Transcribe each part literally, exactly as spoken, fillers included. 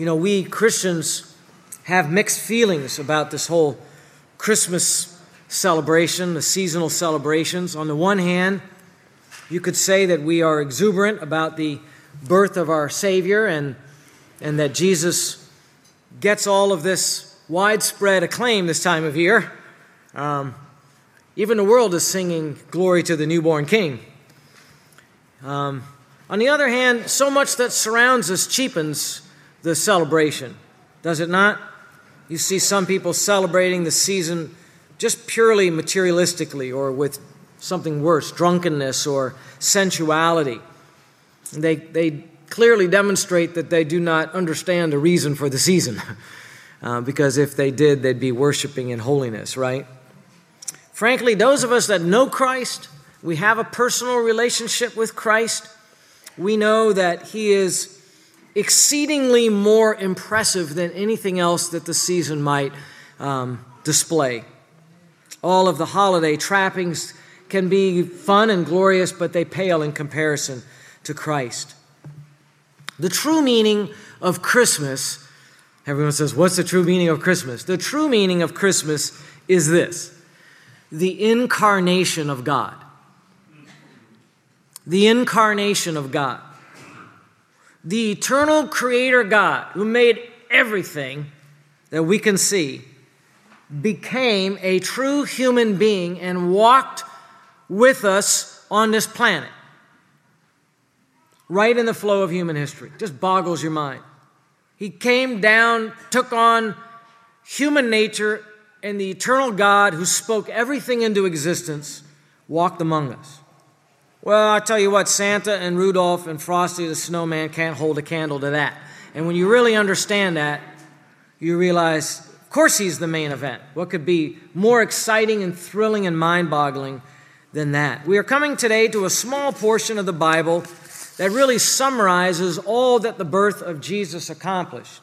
You know, we Christians have mixed feelings about this whole Christmas celebration, the seasonal celebrations. On the one hand, you could say that we are exuberant about the birth of our Savior and, and that Jesus gets all of this widespread acclaim this time of year. Um, even the world is singing glory to the newborn King. Um, on the other hand, so much that surrounds us cheapens the celebration, does it not? You see some people celebrating the season just purely materialistically or with something worse, drunkenness or sensuality. They, they clearly demonstrate that they do not understand the reason for the season, uh, because if they did, they'd be worshiping in holiness, right? Frankly, those of us that know Christ, we have a personal relationship with Christ, we know that He is exceedingly more impressive than anything else that the season might um, display. All of the holiday trappings can be fun and glorious, but they pale in comparison to Christ. The true meaning of Christmas, everyone says, what's the true meaning of Christmas? The true meaning of Christmas is this: the incarnation of God. The incarnation of God. The eternal creator God, who made everything that we can see, became a true human being and walked with us on this planet, right in the flow of human history. Just boggles your mind. He came down, took on human nature, and the eternal God who spoke everything into existence walked among us. Well, I tell you what, Santa and Rudolph and Frosty the Snowman can't hold a candle to that. And when you really understand that, you realize, of course he's the main event. What could be more exciting and thrilling and mind-boggling than that? We are coming today to a small portion of the Bible that really summarizes all that the birth of Jesus accomplished.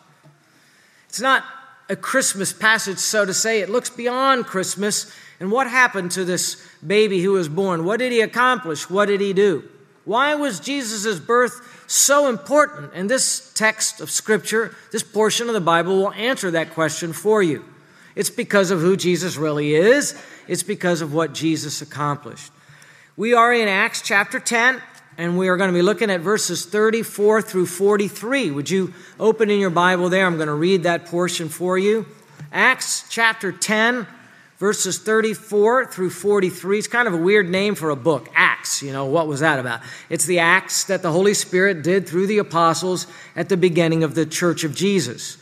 It's not a Christmas passage, so to say. It looks beyond Christmas and what happened to this baby who was born. What did he accomplish? What did he do? Why was Jesus' birth so important? And this text of Scripture, this portion of the Bible, will answer that question for you. It's because of who Jesus really is. It's because of what Jesus accomplished. We are in Acts chapter ten, and we are going to be looking at verses thirty-four through forty-three. Would you open in your Bible there? I'm going to read that portion for you. Acts chapter ten, verses thirty-four through forty-three. It's kind of a weird name for a book, Acts. You know, what was that about? It's the acts that the Holy Spirit did through the apostles at the beginning of the Church of Jesus.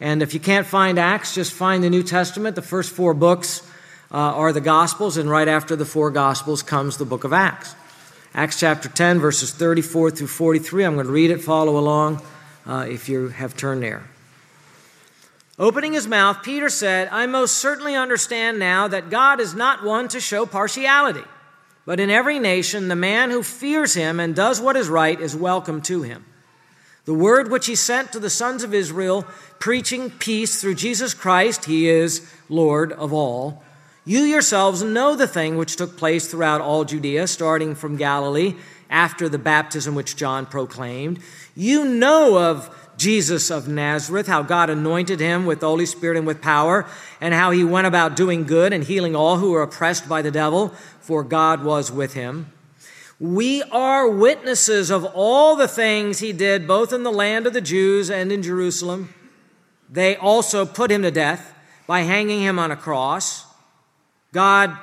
And if you can't find Acts, just find the New Testament. The first four books uh, are the Gospels, and right after the four Gospels comes the book of Acts. Acts chapter ten, verses thirty-four through forty-three. I'm going to read it, follow along uh, if you have turned there. Opening his mouth, Peter said, I most certainly understand now that God is not one to show partiality, but in every nation the man who fears him and does what is right is welcome to him. The word which he sent to the sons of Israel, preaching peace through Jesus Christ, he is Lord of all. You yourselves know the thing which took place throughout all Judea, starting from Galilee, after the baptism which John proclaimed. You know of Jesus of Nazareth, how God anointed him with the Holy Spirit and with power, and how he went about doing good and healing all who were oppressed by the devil, for God was with him. We are witnesses of all the things he did, both in the land of the Jews and in Jerusalem. They also put him to death by hanging him on a cross. God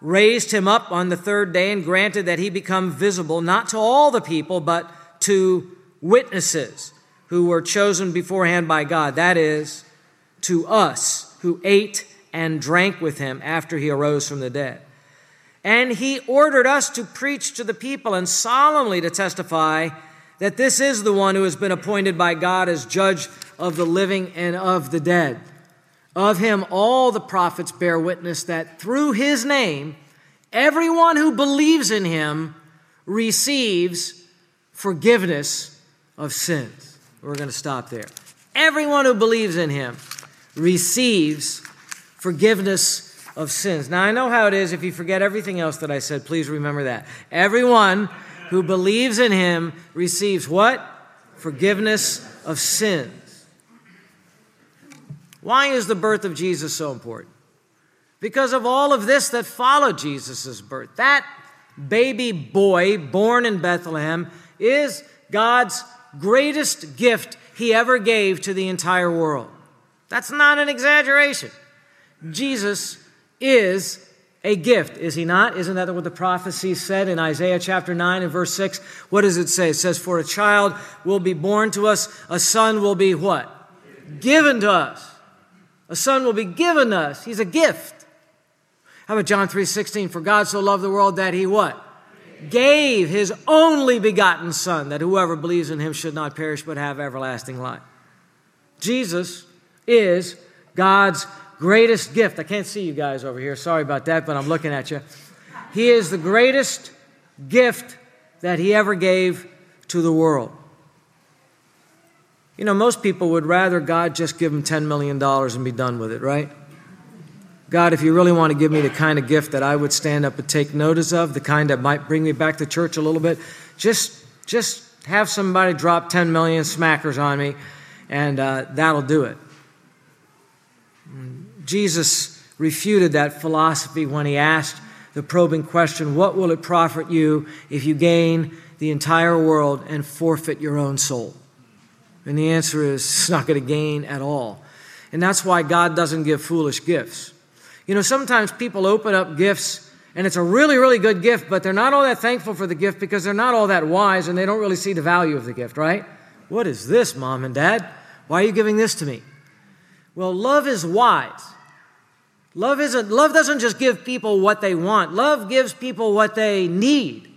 raised him up on the third day and granted that he become visible, not to all the people, but to witnesses who were chosen beforehand by God. That is, to us who ate and drank with him after he arose from the dead. And he ordered us to preach to the people and solemnly to testify that this is the one who has been appointed by God as judge of the living and of the dead. Of him all the prophets bear witness that through his name, everyone who believes in him receives forgiveness of sins. We're going to stop there. Everyone who believes in him receives forgiveness of sins. Now, I know how it is. If you forget everything else that I said, please remember that. Everyone who believes in him receives what? Forgiveness of sins. Why is the birth of Jesus so important? Because of all of this that followed Jesus' birth. That baby boy born in Bethlehem is God's greatest gift he ever gave to the entire world. That's not an exaggeration. Jesus is a gift, is he not? Isn't that what the prophecy said in Isaiah chapter nine and verse six? What does it say? It says, for a child will be born to us, a son will be what? Given to us. A son will be given to us. He's a gift. How about John three sixteen? For God so loved the world that he what? Gave his only begotten son, that whoever believes in him should not perish but have everlasting life. Jesus is God's greatest gift. I can't see you guys over here. Sorry about that, but I'm looking at you. He is the greatest gift that he ever gave to the world. You know, most people would rather God just give them ten million dollars and be done with it, right? God, if you really want to give me the kind of gift that I would stand up and take notice of, the kind that might bring me back to church a little bit, just just have somebody drop ten million smackers on me, and uh, that'll do it. Jesus refuted that philosophy when he asked the probing question, what will it profit you if you gain the entire world and forfeit your own soul? And the answer is, it's not going to gain at all. And that's why God doesn't give foolish gifts. You know, sometimes people open up gifts, and it's a really, really good gift, but they're not all that thankful for the gift because they're not all that wise, and they don't really see the value of the gift, right? What is this, Mom and Dad? Why are you giving this to me? Well, love is wise. Love isn't, love doesn't just give people what they want. Love gives people what they need.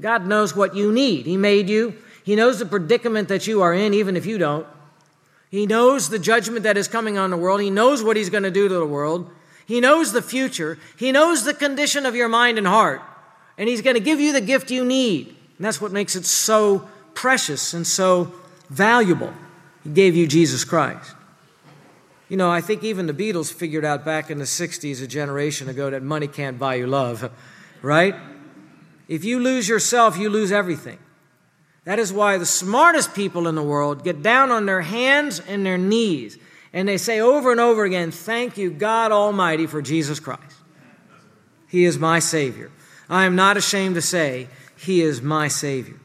God knows what you need. He made you. He knows the predicament that you are in, even if you don't. He knows the judgment that is coming on the world. He knows what he's going to do to the world. He knows the future. He knows the condition of your mind and heart. And he's going to give you the gift you need. And that's what makes it so precious and so valuable. He gave you Jesus Christ. You know, I think even the Beatles figured out back in the sixties, a generation ago, that money can't buy you love, right? If you lose yourself, you lose everything. That is why the smartest people in the world get down on their hands and their knees, and they say over and over again, thank you, God Almighty, for Jesus Christ. He is my Savior. I am not ashamed to say, he is my Savior.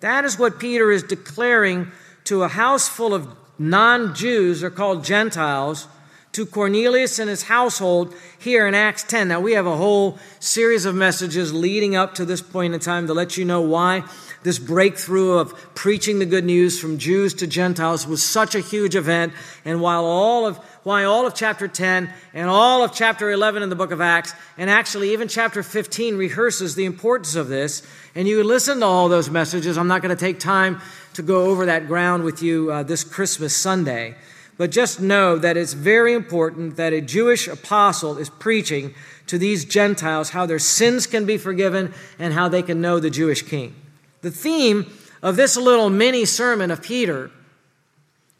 That is what Peter is declaring to a house full of non-Jews, or called Gentiles, to Cornelius and his household here in Acts ten. Now, we have a whole series of messages leading up to this point in time to let you know why this breakthrough of preaching the good news from Jews to Gentiles was such a huge event, and while all of, why all of chapter ten and all of chapter eleven in the book of Acts, and actually even chapter fifteen rehearses the importance of this, and you listen to all those messages. I'm not going to take time to go over that ground with you uh, this Christmas Sunday, but just know that it's very important that a Jewish apostle is preaching to these Gentiles how their sins can be forgiven and how they can know the Jewish king. The theme of this little mini sermon of Peter,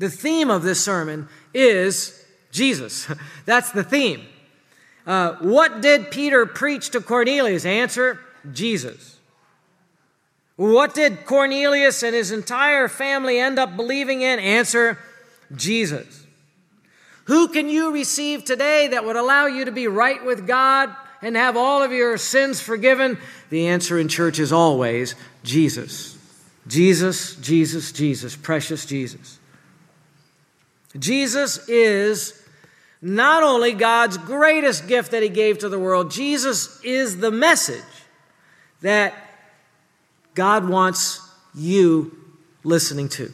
the theme of this sermon is Jesus. That's the theme. Uh, what did Peter preach to Cornelius? Answer, Jesus. What did Cornelius and his entire family end up believing in? Answer, Jesus. Who can you receive today that would allow you to be right with God and have all of your sins forgiven? The answer in church is always Jesus. Jesus, Jesus, Jesus, precious Jesus. Jesus is not only God's greatest gift that he gave to the world, Jesus is the message that God wants you listening to.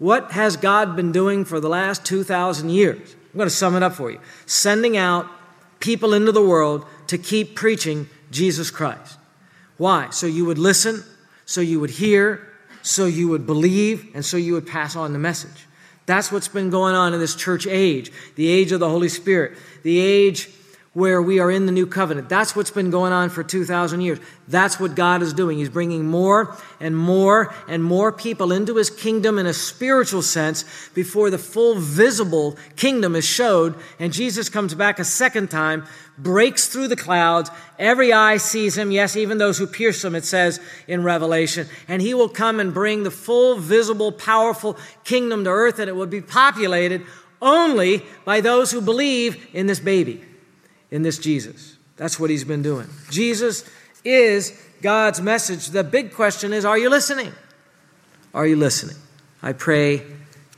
What has God been doing for the last two thousand years? I'm going to sum it up for you. Sending out people into the world to keep preaching Jesus Christ. Why? So you would listen, so you would hear, so you would believe, and so you would pass on the message. That's what's been going on in this church age, the age of the Holy Spirit, the age where we are in the new covenant. That's what's been going on for two thousand years. That's what God is doing. He's bringing more and more and more people into his kingdom in a spiritual sense before the full visible kingdom is showed, and Jesus comes back a second time, breaks through the clouds. Every eye sees him, yes, even those who pierce him, it says in Revelation, and he will come and bring the full visible powerful kingdom to earth, and it will be populated only by those who believe in this baby, in this Jesus. That's what he's been doing. Jesus is God's message. The big question is, are you listening? Are you listening? I pray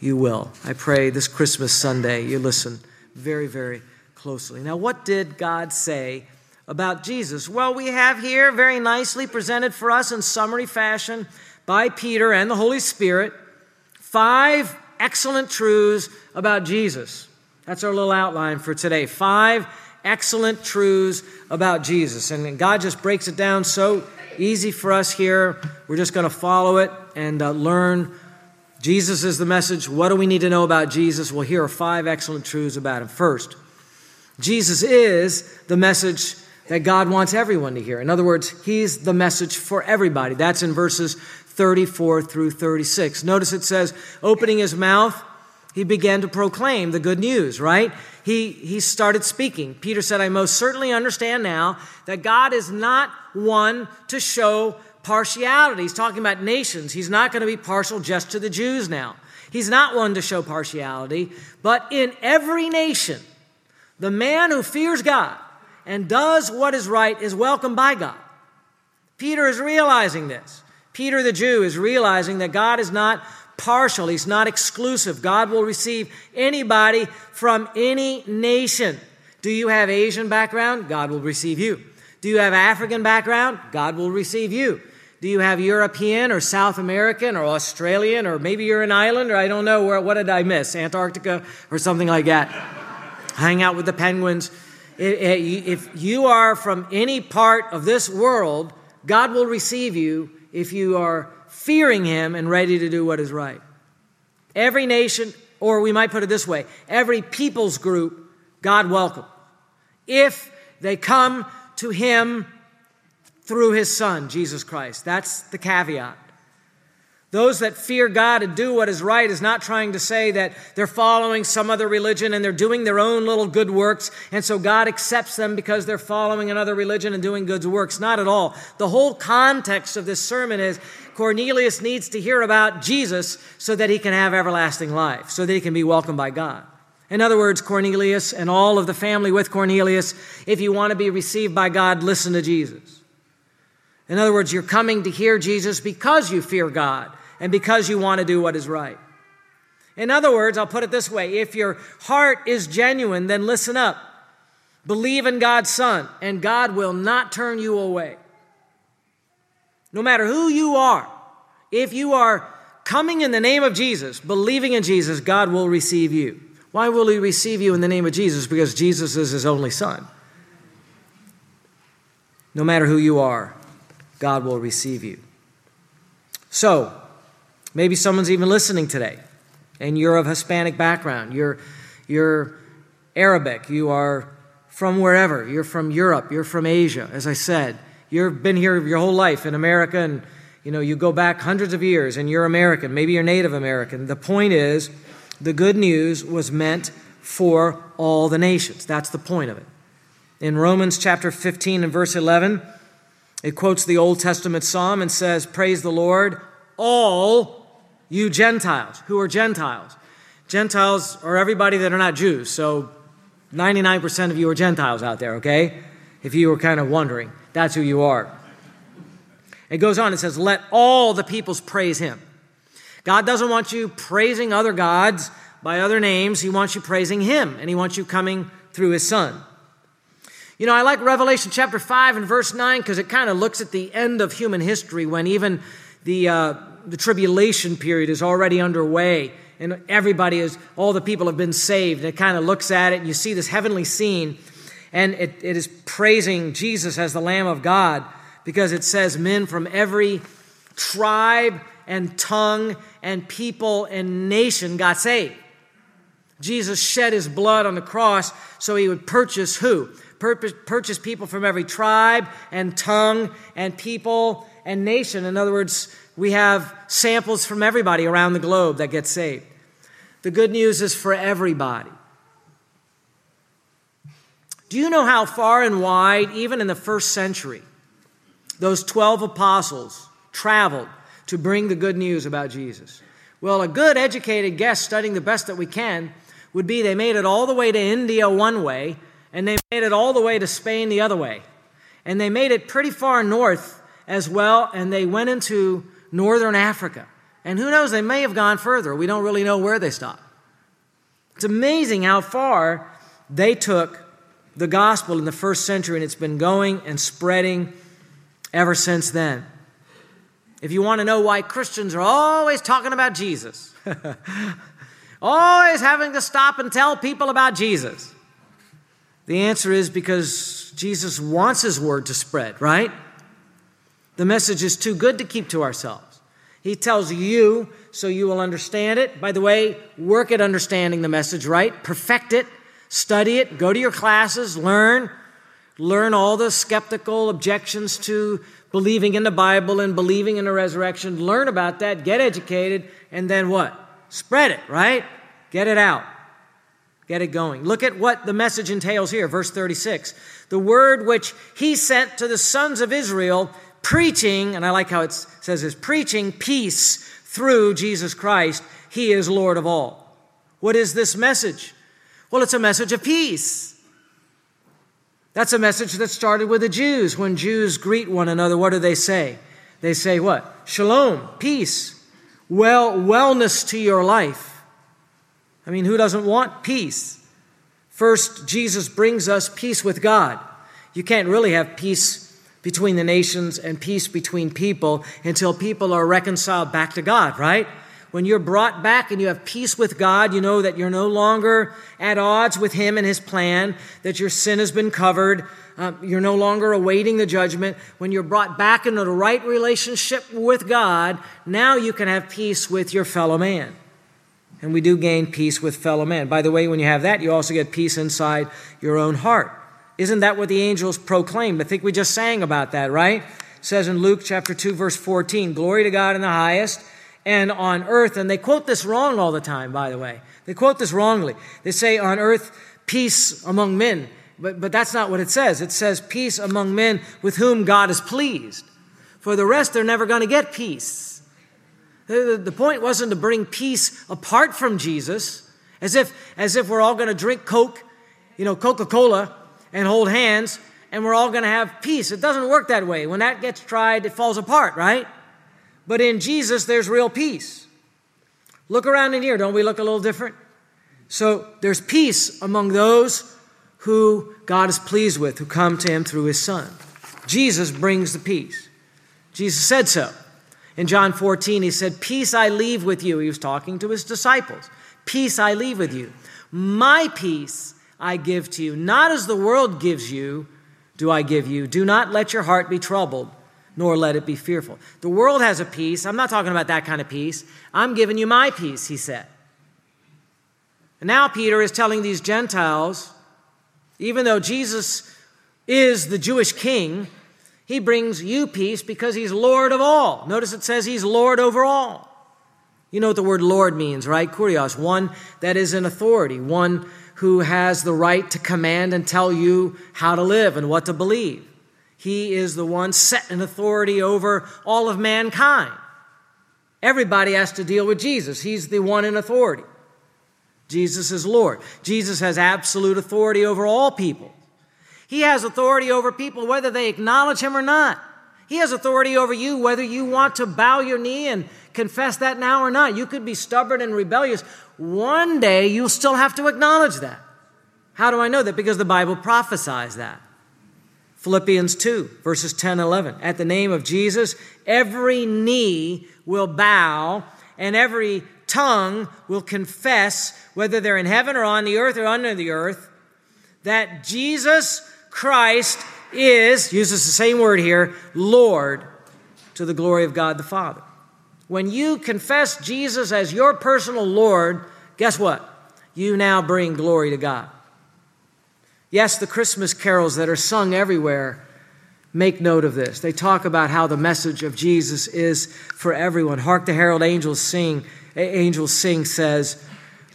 you will. I pray this Christmas Sunday you listen very, very closely. Now, what did God say about Jesus? Well, we have here very nicely presented for us in summary fashion by Peter and the Holy Spirit five excellent truths about Jesus. That's our little outline for today. Five excellent truths about Jesus. And God just breaks it down so easy for us here. We're just going to follow it and uh, learn. Jesus is the message. What do we need to know about Jesus? Well, here are five excellent truths about him. First, Jesus is the message that God wants everyone to hear. In other words, he's the message for everybody. That's in verses thirty-four through thirty-six. Notice it says, opening his mouth, he began to proclaim the good news, right? He, he started speaking. Peter said, I most certainly understand now that God is not one to show partiality. He's talking about nations. He's not going to be partial just to the Jews now. He's not one to show partiality, but in every nation, the man who fears God and does what is right is welcomed by God. Peter is realizing this. Peter the Jew is realizing that God is not partial. He's not exclusive. God will receive anybody from any nation. Do you have Asian background? God will receive you. Do you have African background? God will receive you. Do you have European or South American or Australian, or maybe you're an islander? I don't know. Where, what did I miss? Antarctica or something like that. Hang out with the penguins. If you are from any part of this world, God will receive you if you are fearing him and ready to do what is right. Every nation, or we might put it this way, every people's group, God welcomes if they come to him through his son, Jesus Christ. That's the caveat. Those that fear God and do what is right is not trying to say that they're following some other religion and they're doing their own little good works, and so God accepts them because they're following another religion and doing good works. Not at all. The whole context of this sermon is Cornelius needs to hear about Jesus so that he can have everlasting life, so that he can be welcomed by God. In other words, Cornelius and all of the family with Cornelius, if you want to be received by God, listen to Jesus. In other words, you're coming to hear Jesus because you fear God and because you want to do what is right. In other words, I'll put it this way. If your heart is genuine, then listen up. Believe in God's Son, and God will not turn you away. No matter who you are, if you are coming in the name of Jesus, believing in Jesus, God will receive you. Why will he receive you in the name of Jesus? Because Jesus is his only Son. No matter who you are, God will receive you. So, maybe someone's even listening today, and you're of Hispanic background, you're, you're Arabic, you are from wherever, you're from Europe, you're from Asia, as I said. You've been here your whole life in America, and you know you go back hundreds of years, and you're American, maybe you're Native American. The point is, the good news was meant for all the nations. That's the point of it. In Romans chapter fifteen and verse eleven, it quotes the Old Testament psalm and says, praise the Lord, all you Gentiles. Who are Gentiles? Gentiles are everybody that are not Jews. So ninety-nine percent of you are Gentiles out there, okay? If you were kind of wondering, that's who you are. It goes on, it says, let all the peoples praise him. God doesn't want you praising other gods by other names. He wants you praising him, and he wants you coming through his son. You know, I like Revelation chapter five and verse nine because it kind of looks at the end of human history when even the uh, the tribulation period is already underway and everybody is, all the people have been saved. And it kind of looks at it and you see this heavenly scene, and it, it is praising Jesus as the Lamb of God because it says men from every tribe and tongue and people and nation got saved. Jesus shed his blood on the cross so he would purchase who? Purchase people from every tribe and tongue and people and nation. In other words, we have samples from everybody around the globe that get saved. The good news is for everybody. Do you know how far and wide, even in the first century, those twelve apostles traveled to bring the good news about Jesus? Well, a good educated guess, studying the best that we can, would be they made it all the way to India one way, and they made it all the way to Spain the other way. And they made it pretty far north as well, and they went into northern Africa. And who knows, they may have gone further. We don't really know where they stopped. It's amazing how far they took the gospel in the first century, and it's been going and spreading ever since then. If you want to know why Christians are always talking about Jesus, always having to stop and tell people about Jesus, the answer is because Jesus wants his word to spread, right? The message is too good to keep to ourselves. He tells you so you will understand it. By the way, work at understanding the message, right? Perfect it, study it, go to your classes, learn. Learn all the skeptical objections to believing in the Bible and believing in the resurrection. Learn about that, get educated, and then what? Spread it, right? Get it out. Get it going. Look at what the message entails here, verse thirty-six. The word which he sent to the sons of Israel, preaching, and I like how it says this, preaching peace through Jesus Christ. He is Lord of all. What is this message? Well, it's a message of peace. That's a message that started with the Jews. When Jews greet one another, what do they say? They say what? Shalom, peace, well, wellness to your life. I mean, who doesn't want peace? First, Jesus brings us peace with God. You can't really have peace between the nations and peace between people until people are reconciled back to God, right? When you're brought back and you have peace with God, you know that you're no longer at odds with him and his plan, that your sin has been covered, um, you're no longer awaiting the judgment. When you're brought back into the right relationship with God, now you can have peace with your fellow man. And we do gain peace with fellow man. By the way, when you have that, you also get peace inside your own heart. Isn't that what the angels proclaimed? I think we just sang about that, right? It says in Luke chapter two, verse fourteen, glory to God in the highest, and on earth, and they quote this wrong all the time, by the way. They quote this wrongly. They say, on earth, peace among men. But, but that's not what it says. It says, peace among men with whom God is pleased. For the rest, they're never going to get peace. The, the, the point wasn't to bring peace apart from Jesus, as if, as if we're all going to drink Coke, you know, Coca-Cola, and hold hands, and we're all going to have peace. It doesn't work that way. When that gets tried, it falls apart, right? But in Jesus, there's real peace. Look around in here. Don't we look a little different? So there's peace among those who God is pleased with, who come to him through his son. Jesus brings the peace. Jesus said so. In John fourteen, he said, peace I leave with you. He was talking to his disciples. Peace I leave with you. My peace I give to you. Not as the world gives you, do I give you. Do not let your heart be troubled, nor let it be fearful. The world has a peace. I'm not talking about that kind of peace. I'm giving you my peace, he said. And now Peter is telling these Gentiles, even though Jesus is the Jewish king, he brings you peace because he's Lord of all. Notice it says he's Lord over all. You know what the word Lord means, right? Kurios, one that is in authority, one who has the right to command and tell you how to live and what to believe. He is the one set in authority over all of mankind. Everybody has to deal with Jesus. He's the one in authority. Jesus is Lord. Jesus has absolute authority over all people. He has authority over people whether they acknowledge him or not. He has authority over you whether you want to bow your knee and confess that now or not. You could be stubborn and rebellious. One day you'll still have to acknowledge that. How do I know that? Because the Bible prophesies that. Philippians two, verses ten and eleven. At the name of Jesus, every knee will bow and every tongue will confess, whether they're in heaven or on the earth or under the earth, that Jesus Christ is, uses the same word here, Lord, to the glory of God the Father. When you confess Jesus as your personal Lord, guess what? You now bring glory to God. Yes, the Christmas carols that are sung everywhere make note of this. They talk about how the message of Jesus is for everyone. Hark the Herald Angels Sing, Angels Sing says,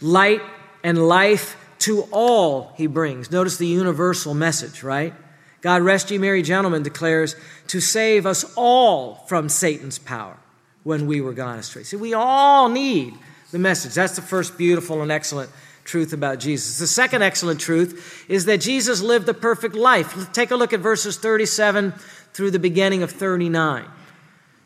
light and life to all he brings. Notice the universal message, right? God rest ye merry gentlemen declares to save us all from Satan's power when we were gone astray. See, we all need the message. That's the first beautiful and excellent truth about Jesus. The second excellent truth is that Jesus lived a perfect life. Take a look at verses thirty-seven through the beginning of thirty-nine.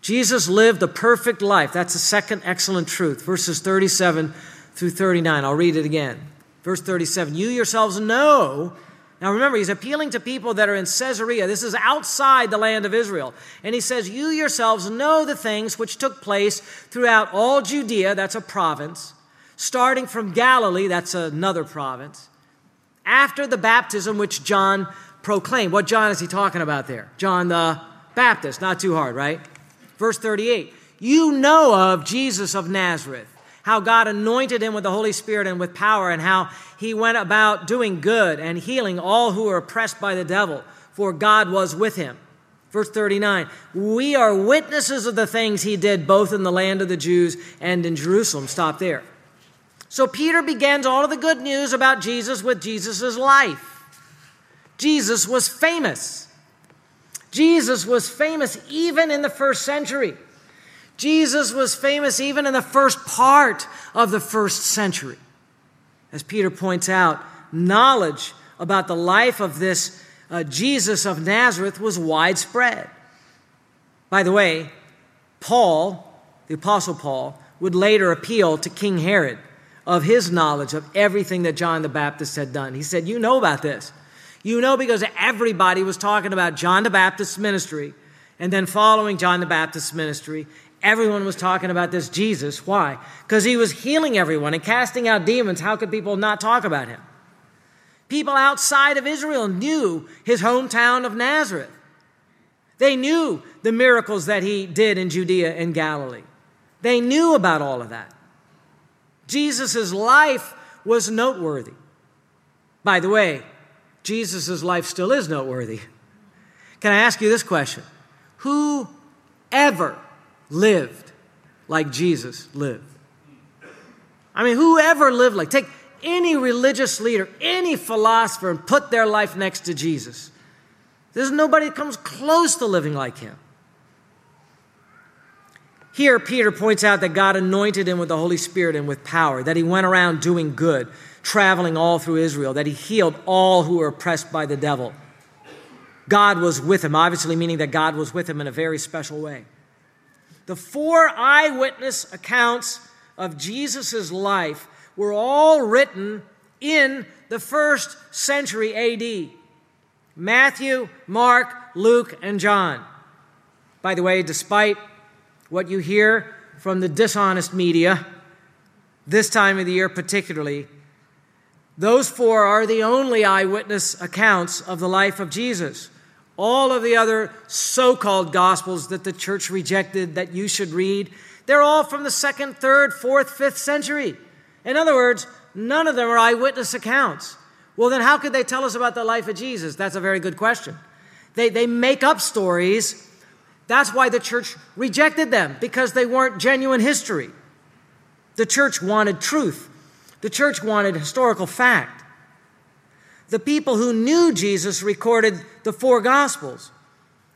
Jesus lived a perfect life. That's the second excellent truth, verses thirty-seven through thirty-nine. I'll read it again. Verse thirty-seven, you yourselves know. Now remember, he's appealing to people that are in Caesarea. This is outside the land of Israel. And he says, you yourselves know the things which took place throughout all Judea. That's a province. Starting from Galilee, that's another province, after the baptism which John proclaimed. What John is he talking about there? John the Baptist. Not too hard, right? Verse thirty-eight, you know of Jesus of Nazareth, how God anointed him with the Holy Spirit and with power, and how he went about doing good and healing all who were oppressed by the devil, for God was with him. Verse thirty-nine, we are witnesses of the things he did both in the land of the Jews and in Jerusalem. Stop there. So Peter begins all of the good news about Jesus with Jesus' life. Jesus was famous. Jesus was famous even in the first century. Jesus was famous even in the first part of the first century. As Peter points out, knowledge about the life of this uh, Jesus of Nazareth was widespread. By the way, Paul, the Apostle Paul, would later appeal to King Herod of his knowledge of everything that John the Baptist had done. He said, you know about this. You know because everybody was talking about John the Baptist's ministry, and then following John the Baptist's ministry, everyone was talking about this Jesus. Why? Because he was healing everyone and casting out demons. How could people not talk about him? People outside of Israel knew his hometown of Nazareth. They knew the miracles that he did in Judea and Galilee. They knew about all of that. Jesus' life was noteworthy. By the way, Jesus' life still is noteworthy. Can I ask you this question? Who ever lived like Jesus lived? I mean, who ever lived like? Take any religious leader, any philosopher, and put their life next to Jesus. There's nobody that comes close to living like him. Here, Peter points out that God anointed him with the Holy Spirit and with power, that he went around doing good, traveling all through Israel, that he healed all who were oppressed by the devil. God was with him, obviously meaning that God was with him in a very special way. The four eyewitness accounts of Jesus' life were all written in the first century A D. Matthew, Mark, Luke, and John. By the way, despite what you hear from the dishonest media, this time of the year particularly, those four are the only eyewitness accounts of the life of Jesus. All of the other so-called gospels that the church rejected that you should read, they're all from the second, third, fourth, fifth century. In other words, none of them are eyewitness accounts. Well, then how could they tell us about the life of Jesus? That's a very good question. They, they make up stories. That's why the church rejected them, because they weren't genuine history. The church wanted truth. The church wanted historical fact. The people who knew Jesus recorded the four Gospels.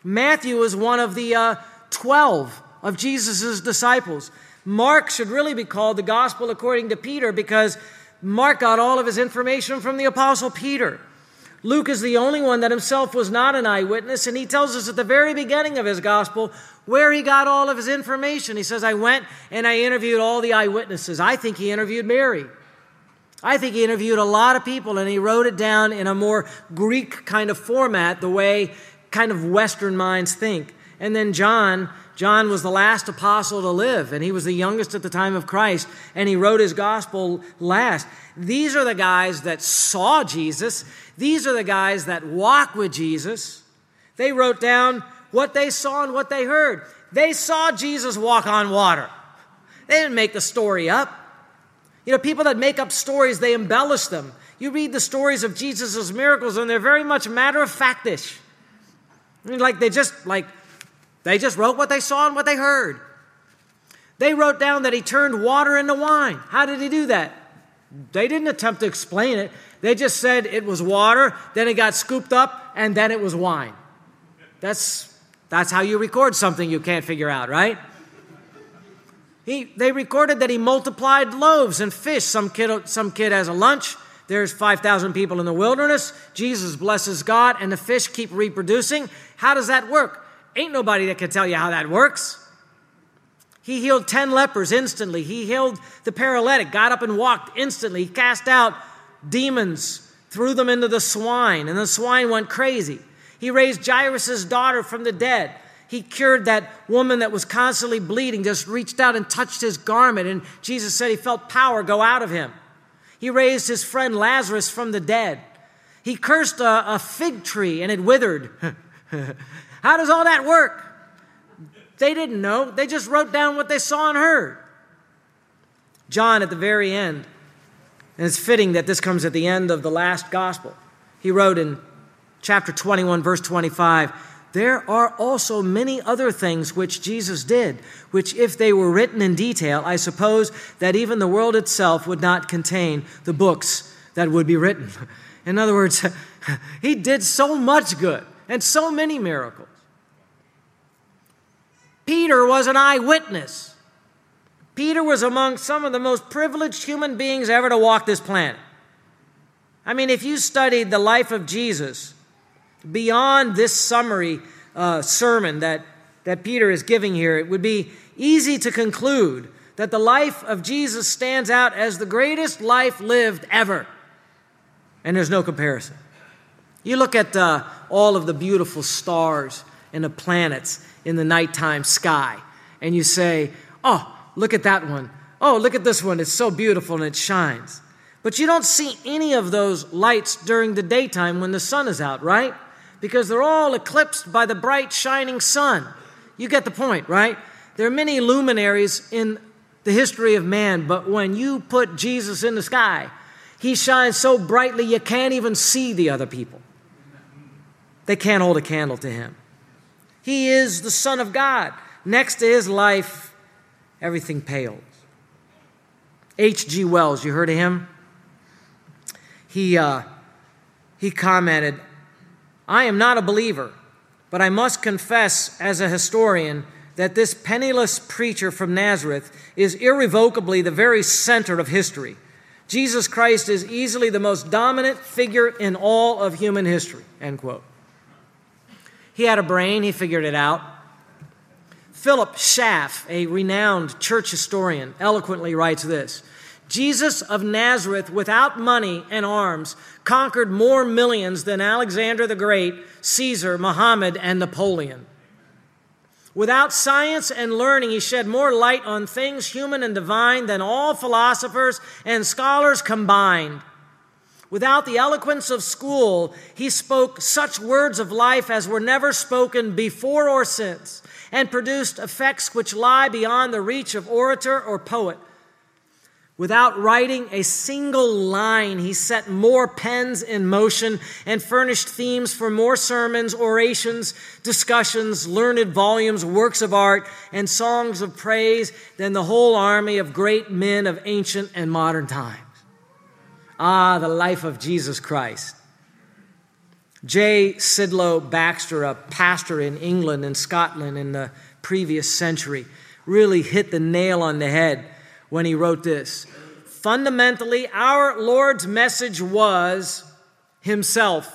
Matthew was one of the uh, twelve of Jesus' disciples. Mark should really be called the Gospel according to Peter, because Mark got all of his information from the Apostle Peter. Luke is the only one that himself was not an eyewitness, and he tells us at the very beginning of his gospel where he got all of his information. He says, I went and I interviewed all the eyewitnesses. I think he interviewed Mary. I think he interviewed a lot of people, and he wrote it down in a more Greek kind of format, the way kind of Western minds think. And then John, John was the last apostle to live, and he was the youngest at the time of Christ, and he wrote his gospel last. These are the guys that saw Jesus. These are the guys that walk with Jesus. They wrote down what they saw and what they heard. They saw Jesus walk on water. They didn't make the story up. You know, people that make up stories, they embellish them. You read the stories of Jesus' miracles, and they're very much matter-of-fact-ish. I mean, like, they just, like... They just wrote what they saw and what they heard. They wrote down that he turned water into wine. How did he do that? They didn't attempt to explain it. They just said it was water, then it got scooped up, and then it was wine. That's, that's how you record something you can't figure out, right? He, they recorded that he multiplied loaves and fish. Some kid, some kid has a lunch. There's five thousand people in the wilderness. Jesus blesses God, and the fish keep reproducing. How does that work? Ain't nobody that can tell you how that works. He healed ten lepers instantly. He healed the paralytic, got up and walked instantly. He cast out demons, threw them into the swine, and the swine went crazy. He raised Jairus' daughter from the dead. He cured that woman that was constantly bleeding, just reached out and touched his garment, and Jesus said he felt power go out of him. He raised his friend Lazarus from the dead. He cursed a, a fig tree, and it withered. How does all that work? They didn't know. They just wrote down what they saw and heard. John, at the very end, and it's fitting that this comes at the end of the last gospel, he wrote in chapter twenty-one, verse twenty-five, "There are also many other things which Jesus did, which if they were written in detail, I suppose that even the world itself would not contain the books that would be written." In other words, he did so much good and so many miracles. Peter was an eyewitness. Peter was among some of the most privileged human beings ever to walk this planet. I mean, if you studied the life of Jesus beyond this summary uh, sermon that, that Peter is giving here, it would be easy to conclude that the life of Jesus stands out as the greatest life lived ever. And there's no comparison. You look at uh, all of the beautiful stars and the planets in the nighttime sky, and you say, "Oh, look at that one. Oh, look at this one. It's so beautiful and it shines." But you don't see any of those lights during the daytime when the sun is out, right? Because they're all eclipsed by the bright shining sun. You get the point, right? There are many luminaries in the history of man, but when you put Jesus in the sky, he shines so brightly you can't even see the other people. They can't hold a candle to him. He is the Son of God. Next to his life, everything pales. H G Wells, you heard of him? He, uh, he commented, "I am not a believer, but I must confess as a historian that this penniless preacher from Nazareth is irrevocably the very center of history. Jesus Christ is easily the most dominant figure in all of human history," end quote. He had a brain. He figured it out. Philip Schaff, a renowned church historian, eloquently writes this: "Jesus of Nazareth, without money and arms, conquered more millions than Alexander the Great, Caesar, Muhammad, and Napoleon. Without science and learning, he shed more light on things human and divine than all philosophers and scholars combined. Without the eloquence of school, he spoke such words of life as were never spoken before or since, and produced effects which lie beyond the reach of orator or poet. Without writing a single line, he set more pens in motion and furnished themes for more sermons, orations, discussions, learned volumes, works of art, and songs of praise than the whole army of great men of ancient and modern times." Ah, the life of Jesus Christ. J. Sidlow Baxter, a pastor in England and Scotland in the previous century, really hit the nail on the head when he wrote this: "Fundamentally, our Lord's message was himself.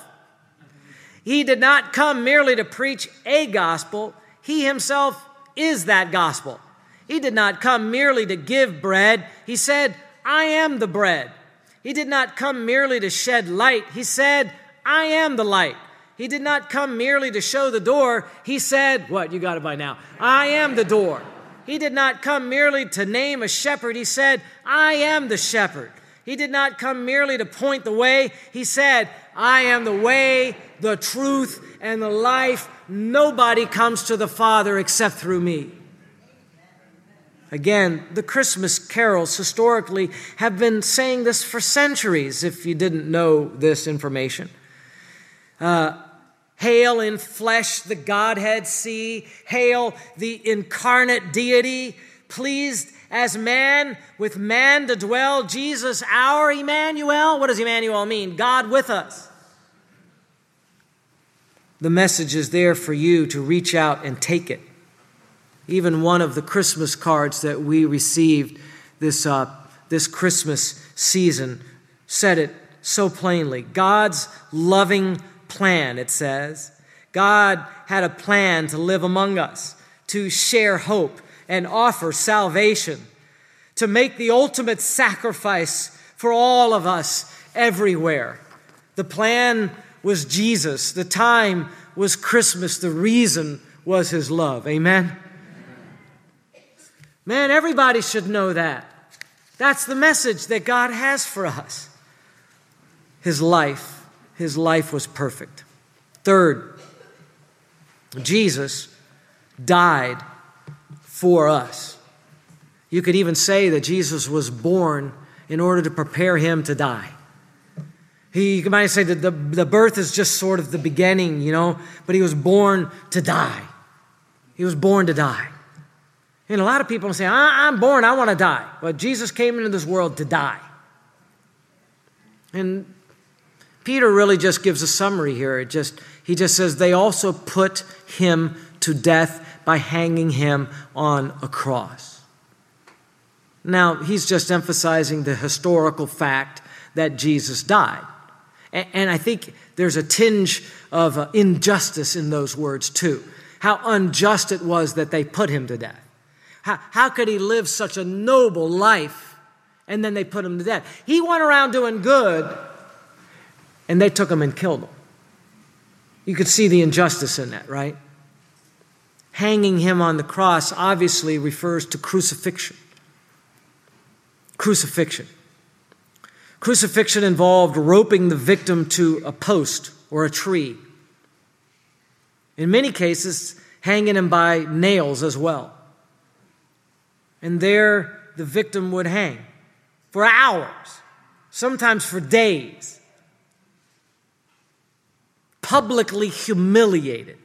He did not come merely to preach a gospel. He himself is that gospel. He did not come merely to give bread. He said, 'I am the bread.' He did not come merely to shed light. He said, 'I am the light.' He did not come merely to show the door. He said," what, you got it by now, "I am the door." He did not come merely to name a shepherd. He said, "I am the shepherd." He did not come merely to point the way. He said, "I am the way, the truth, and the life. Nobody comes to the Father except through me." Again, the Christmas carols historically have been saying this for centuries, if you didn't know this information. Uh, hail in flesh the Godhead see, hail the incarnate deity, pleased as man with man to dwell, Jesus our Emmanuel. What does Emmanuel mean? God with us. The message is there for you to reach out and take it. Even one of the Christmas cards that we received this, uh, this Christmas season said it so plainly. God's loving plan, it says. God had a plan to live among us, to share hope and offer salvation, to make the ultimate sacrifice for all of us everywhere. The plan was Jesus. The time was Christmas. The reason was his love. Amen? Man, everybody should know that. That's the message that God has for us. His life, his life was perfect. Third, Jesus died for us. You could even say that Jesus was born in order to prepare him to die. He, you might say that the, the birth is just sort of the beginning, you know, but he was born to die. He was born to die. And a lot of people say, I, I'm born, I want to die. But well, Jesus came into this world to die. And Peter really just gives a summary here. It just He just says, they also put him to death by hanging him on a cross. Now, he's just emphasizing the historical fact that Jesus died. And, and I think there's a tinge of uh, injustice in those words, too. How unjust it was that they put him to death. How, how could he live such a noble life and then they put him to death? He went around doing good and they took him and killed him. You could see the injustice in that, right? Hanging him on the cross obviously refers to crucifixion. Crucifixion. Crucifixion involved roping the victim to a post or a tree. In many cases, hanging him by nails as well. And there, the victim would hang for hours, sometimes for days, publicly humiliated.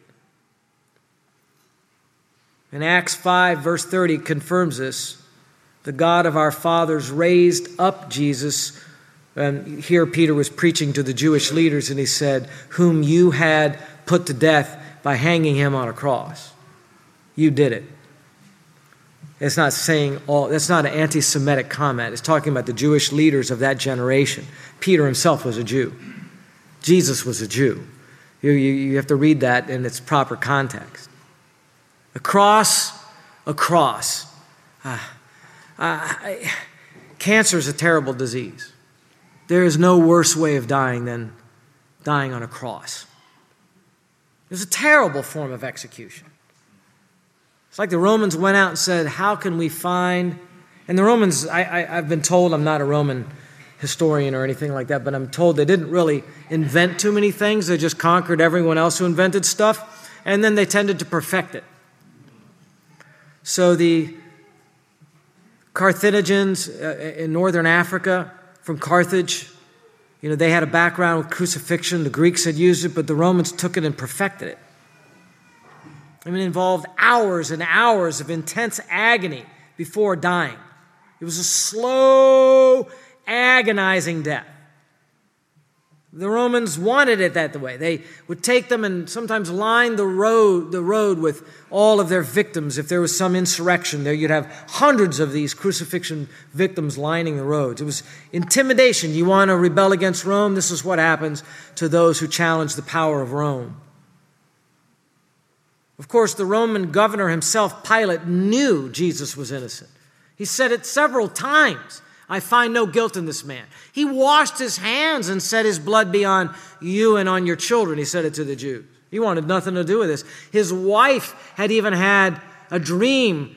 And Acts five, verse thirty confirms this. The God of our fathers raised up Jesus. And here Peter was preaching to the Jewish leaders, and he said, whom you had put to death by hanging him on a cross. You did it. It's not saying all, that's not an anti-Semitic comment. It's talking about the Jewish leaders of that generation. Peter himself was a Jew. Jesus was a Jew. You, you, you have to read that in its proper context. A cross, a cross. Uh, uh, cancer is a terrible disease. There is no worse way of dying than dying on a cross. It's a terrible form of execution. It's like the Romans went out and said, how can we find... And the Romans, I, I, I've been told, I'm not a Roman historian or anything like that, but I'm told they didn't really invent too many things. They just conquered everyone else who invented stuff, and then they tended to perfect it. So the Carthaginians in northern Africa, from Carthage, you know, they had a background with crucifixion. The Greeks had used it, but the Romans took it and perfected it. I mean, it involved hours and hours of intense agony before dying. It was a slow, agonizing death. The Romans wanted it that way. They would take them and sometimes line the road, the road with all of their victims. If there was some insurrection there, you'd have hundreds of these crucifixion victims lining the roads. It was intimidation. You want to rebel against Rome? This is what happens to those who challenge the power of Rome. Of course, the Roman governor himself, Pilate, knew Jesus was innocent. He said it several times. I find no guilt in this man. He washed his hands and said his blood be on you and on your children. He said it to the Jews. He wanted nothing to do with this. His wife had even had a dream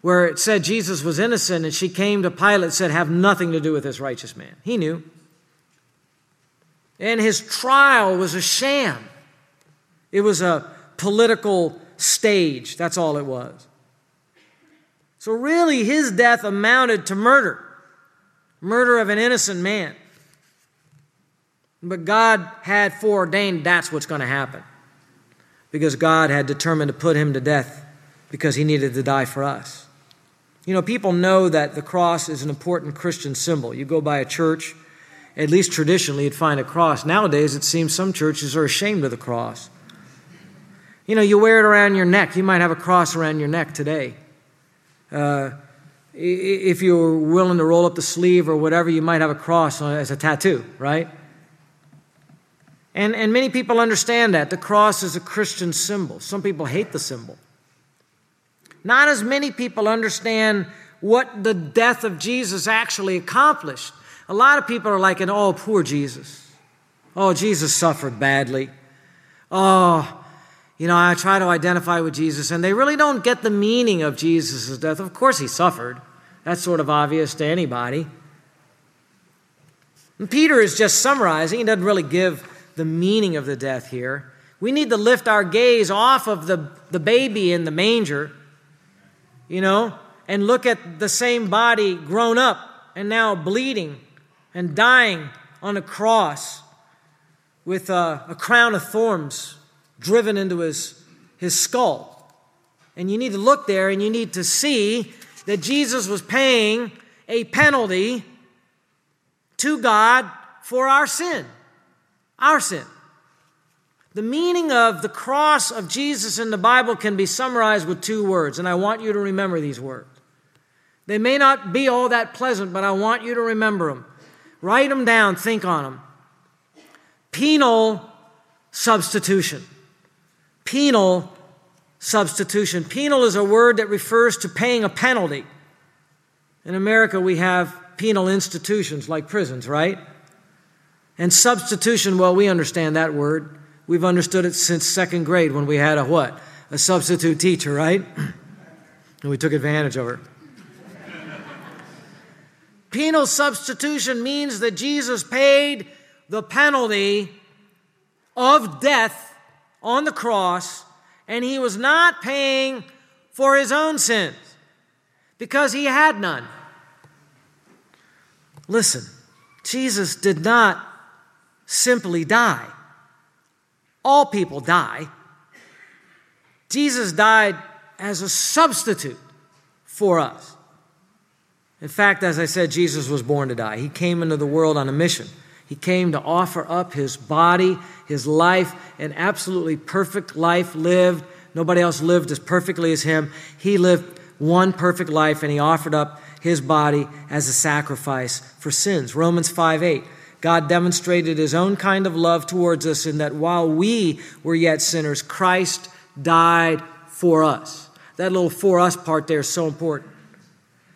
where it said Jesus was innocent, and she came to Pilate and said, have nothing to do with this righteous man. He knew. And his trial was a sham. It was a political stage. That's all it was. So really, his death amounted to murder. Murder of an innocent man. But God had foreordained that's what's going to happen. Because God had determined to put him to death because he needed to die for us. You know, people know that the cross is an important Christian symbol. You go by a church, at least traditionally, you'd find a cross. Nowadays, it seems some churches are ashamed of the cross. You know, you wear it around your neck. You might have a cross around your neck today. Uh, if you're willing to roll up the sleeve or whatever, you might have a cross as a tattoo, right? And, and many people understand that. The cross is a Christian symbol. Some people hate the symbol. Not as many people understand what the death of Jesus actually accomplished. A lot of people are like, oh, poor Jesus. Oh, Jesus suffered badly. Oh, you know, I try to identify with Jesus, and they really don't get the meaning of Jesus' death. Of course he suffered. That's sort of obvious to anybody. And Peter is just summarizing. He doesn't really give the meaning of the death here. We need to lift our gaze off of the, the baby in the manger, you know, and look at the same body grown up and now bleeding and dying on a cross with a, a crown of thorns driven into his, his skull. And you need to look there and you need to see that Jesus was paying a penalty to God for our sin. Our sin. The meaning of the cross of Jesus in the Bible can be summarized with two words, and I want you to remember these words. They may not be all that pleasant, but I want you to remember them. Write them down, think on them. Penal substitution. Penal substitution. Penal is a word that refers to paying a penalty. In America, we have penal institutions like prisons, right? And substitution, well, we understand that word. We've understood it since second grade when we had a what? A substitute teacher, right? And we took advantage of her. Penal substitution means that Jesus paid the penalty of death on the cross, and he was not paying for his own sins because he had none. Listen, Jesus did not simply die. All people die. Jesus died as a substitute for us. In fact, as I said, Jesus was born to die. He came into the world on a mission. He came to offer up his body, his life, an absolutely perfect life lived. Nobody else lived as perfectly as him. He lived one perfect life, and he offered up his body as a sacrifice for sins. Romans five eight. God demonstrated his own kind of love towards us in that while we were yet sinners, Christ died for us. That little "for us" part there is so important.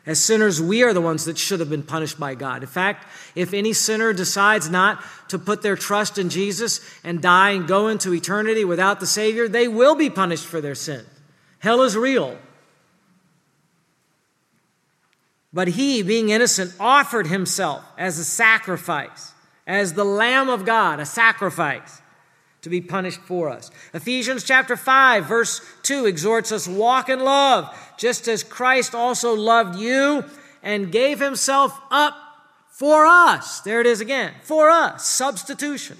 As sinners, we are the ones that should have been punished by God. In fact, if any sinner decides not to put their trust in Jesus and die and go into eternity without the Savior, they will be punished for their sin. Hell is real. But he, being innocent, offered himself as a sacrifice, as the Lamb of God, a sacrifice to be punished for us. Ephesians chapter five, verse two exhorts us, walk in love, just as Christ also loved you and gave himself up for us. There it is again, for us, substitution.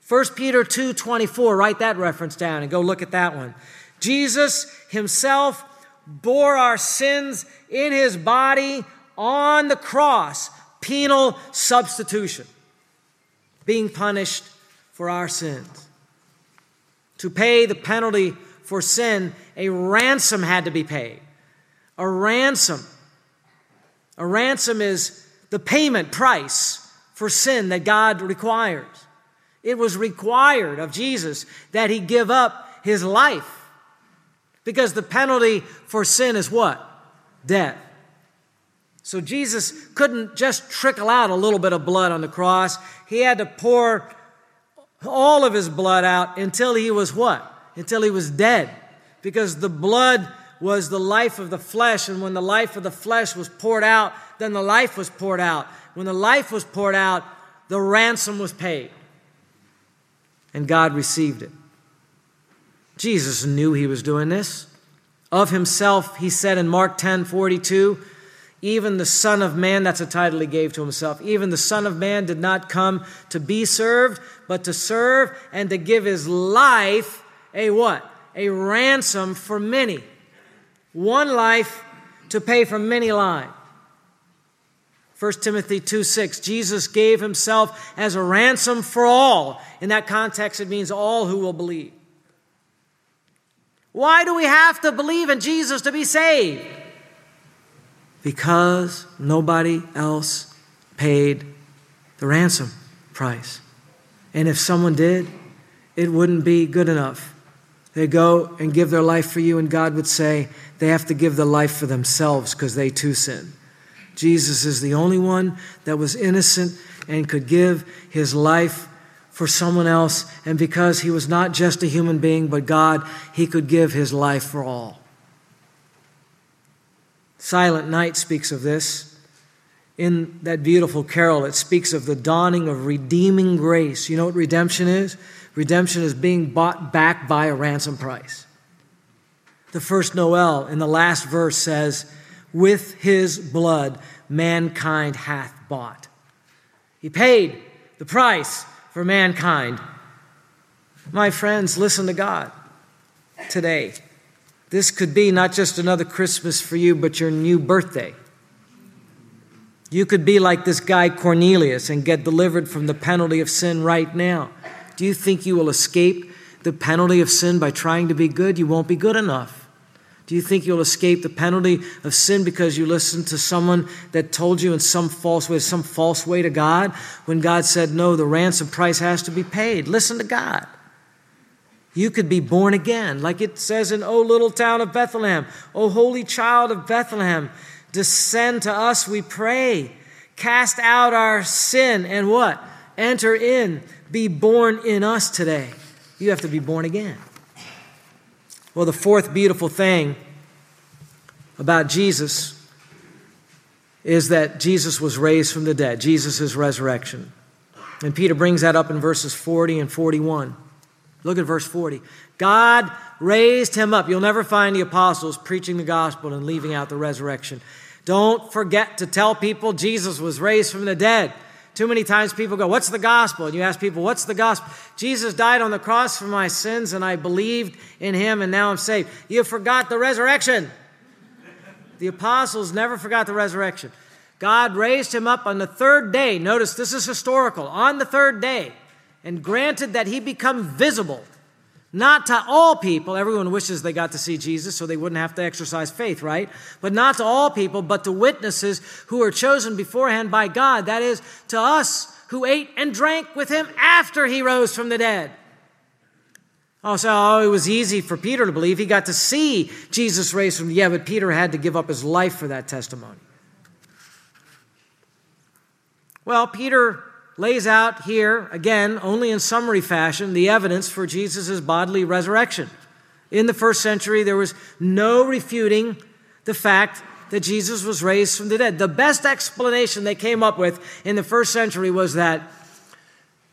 First Peter two twenty-four, write that reference down and go look at that one. Jesus himself bore our sins in his body on the cross, penal substitution, being punished for our sins. To pay the penalty for sin, a ransom had to be paid. A ransom. A ransom is the payment price for sin that God requires. It was required of Jesus that he give up his life. Because the penalty for sin is what? Death. So Jesus couldn't just trickle out a little bit of blood on the cross. He had to pour all of his blood out until he was what? Until he was dead. Because the blood was the life of the flesh, and when the life of the flesh was poured out, then the life was poured out. When the life was poured out, the ransom was paid. And God received it. Jesus knew he was doing this. Of himself, he said in Mark ten forty-two, even the Son of Man, that's a title he gave to himself, even the Son of Man did not come to be served, but to serve and to give his life a what? A ransom for many. One life to pay for many lives. First Timothy two six, Jesus gave himself as a ransom for all. In that context, it means all who will believe. Why do we have to believe in Jesus to be saved? Because nobody else paid the ransom price. And if someone did, it wouldn't be good enough. They go and give their life for you, and God would say they have to give their life for themselves because they too sin. Jesus is the only one that was innocent and could give his life for someone else. And because he was not just a human being, but God, he could give his life for all. Silent Night speaks of this. In that beautiful carol, it speaks of the dawning of redeeming grace. You know what redemption is? Redemption is being bought back by a ransom price. The first Noel in the last verse says, with his blood mankind hath bought. He paid the price for mankind. My friends, listen to God today. This could be not just another Christmas for you, but your new birthday. You could be like this guy Cornelius and get delivered from the penalty of sin right now. Do you think you will escape the penalty of sin by trying to be good? You won't be good enough. Do you think you'll escape the penalty of sin because you listened to someone that told you in some false way, some false way to God, when God said, no, the ransom price has to be paid? Listen to God. You could be born again, like it says in O Little Town of Bethlehem, O Holy Child of Bethlehem, descend to us, we pray. Cast out our sin and what? Enter in. Be born in us today. You have to be born again. Well, the fourth beautiful thing about Jesus is that Jesus was raised from the dead. Jesus' resurrection. And Peter brings that up in verses forty and forty-one. Look at verse forty. God raised him up. You'll never find the apostles preaching the gospel and leaving out the resurrection. Don't forget to tell people Jesus was raised from the dead. Too many times people go, what's the gospel? And you ask people, what's the gospel? Jesus died on the cross for my sins, and I believed in him, and now I'm saved. You forgot the resurrection. The apostles never forgot the resurrection. God raised him up on the third day. Notice this is historical. On the third day, and granted that he become visible. Not to all people. Everyone wishes they got to see Jesus so they wouldn't have to exercise faith, right? But not to all people, but to witnesses who are chosen beforehand by God. That is, to us who ate and drank with him after he rose from the dead. Also, oh, it was easy for Peter to believe. He got to see Jesus raised from the dead. Yeah, but Peter had to give up his life for that testimony. Well, Peter lays out here, again, only in summary fashion, the evidence for Jesus' bodily resurrection. In the first century, there was no refuting the fact that Jesus was raised from the dead. The best explanation they came up with in the first century was that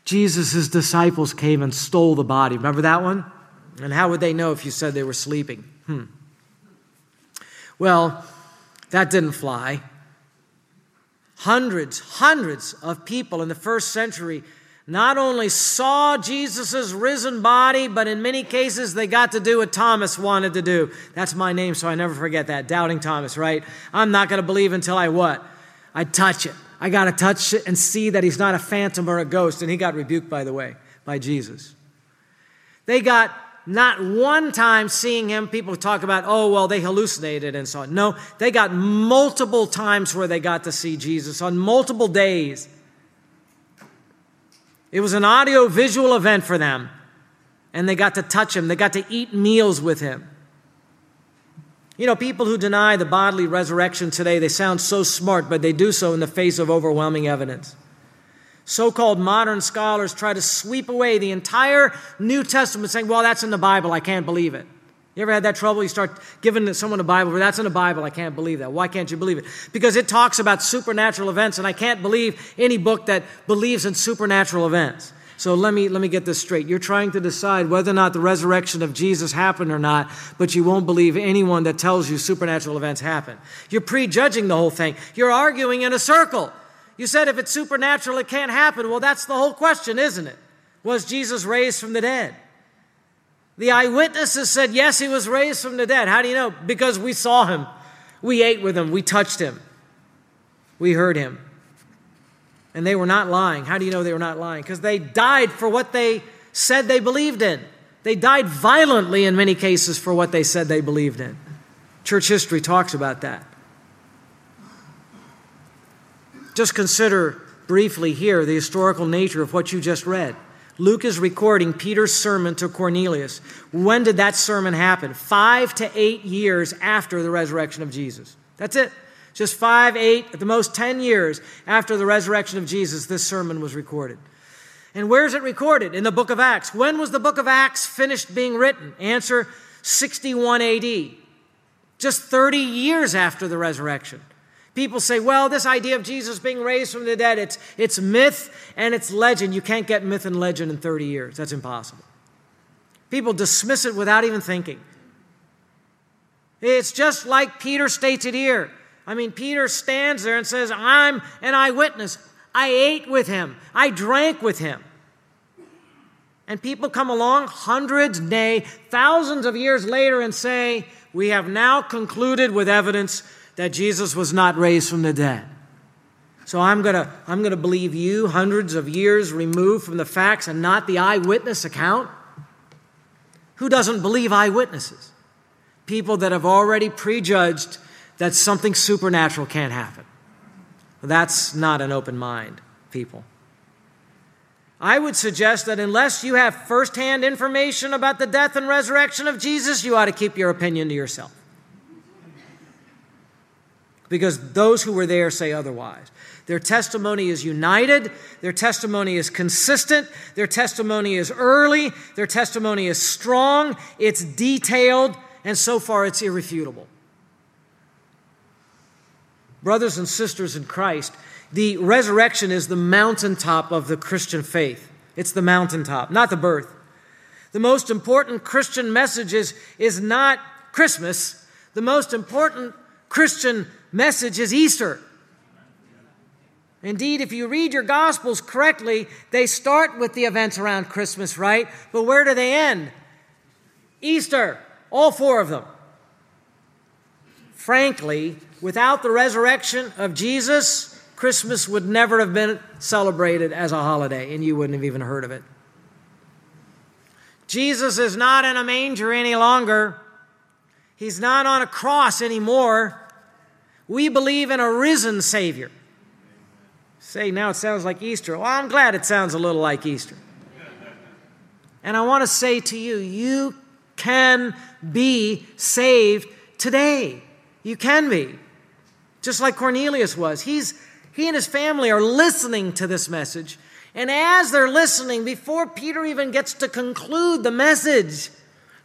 Jesus' disciples came and stole the body. Remember that one? And how would they know if you said they were sleeping? Hmm. Well, that didn't fly. Hundreds, hundreds of people in the first century not only saw Jesus' risen body, but in many cases they got to do what Thomas wanted to do. That's my name, so I never forget that. Doubting Thomas, right? I'm not going to believe until I what? I touch it. I got to touch it and see that he's not a phantom or a ghost. And he got rebuked, by the way, by Jesus. They got not one time seeing him, people talk about, oh, well, they hallucinated and so on. No, they got multiple times where they got to see Jesus on multiple days. It was an audio-visual event for them. And they got to touch him. They got to eat meals with him. You know, people who deny the bodily resurrection today, they sound so smart, but they do so in the face of overwhelming evidence. So-called modern scholars try to sweep away the entire New Testament saying, well, that's in the Bible, I can't believe it. You ever had that trouble? You start giving someone a Bible, well, that's in the Bible, I can't believe that. Why can't you believe it? Because it talks about supernatural events, and I can't believe any book that believes in supernatural events. So let me, let me get this straight. You're trying to decide whether or not the resurrection of Jesus happened or not, but you won't believe anyone that tells you supernatural events happened. You're prejudging the whole thing. You're arguing in a circle. You said if it's supernatural, it can't happen. Well, that's the whole question, isn't it? Was Jesus raised from the dead? The eyewitnesses said, yes, he was raised from the dead. How do you know? Because we saw him. We ate with him. We touched him. We heard him. And they were not lying. How do you know they were not lying? Because they died for what they said they believed in. They died violently in many cases for what they said they believed in. Church history talks about that. Just consider briefly here the historical nature of what you just read. Luke is recording Peter's sermon to Cornelius. When did that sermon happen? Five to eight years after the resurrection of Jesus. That's it. Just five, eight, at the most ten years after the resurrection of Jesus, this sermon was recorded. And where is it recorded? In the book of Acts. When was the book of Acts finished being written? Answer, sixty-one A D, just thirty years after the resurrection. People say, well, this idea of Jesus being raised from the dead, it's, it's myth and it's legend. You can't get myth and legend in thirty years. That's impossible. People dismiss it without even thinking. It's just like Peter states it here. I mean, Peter stands there and says, I'm an eyewitness. I ate with him. I drank with him. And people come along hundreds, nay, thousands of years later and say, we have now concluded with evidence that Jesus was not raised from the dead. So I'm going to I'm going to believe you hundreds of years removed from the facts and not the eyewitness account? Who doesn't believe eyewitnesses? People that have already prejudged that something supernatural can't happen. That's not an open mind, people. I would suggest that unless you have firsthand information about the death and resurrection of Jesus, you ought to keep your opinion to yourself, because those who were there say otherwise. Their testimony is united. Their testimony is consistent. Their testimony is early. Their testimony is strong. It's detailed. And so far, it's irrefutable. Brothers and sisters in Christ, the resurrection is the mountaintop of the Christian faith. It's the mountaintop, not the birth. The most important Christian message is, is not Christmas. The most important Christian message is Easter. Indeed, if you read your Gospels correctly, they start with the events around Christmas, right? But where do they end? Easter, all four of them. Frankly, without the resurrection of Jesus, Christmas would never have been celebrated as a holiday, and you wouldn't have even heard of it. Jesus is not in a manger any longer. He's not on a cross anymore. We believe in a risen Savior. Say, now it sounds like Easter. Well, I'm glad it sounds a little like Easter. And I want to say to you, you can be saved today. You can be. Just like Cornelius was. He's, he and his family are listening to this message. And as they're listening, before Peter even gets to conclude the message,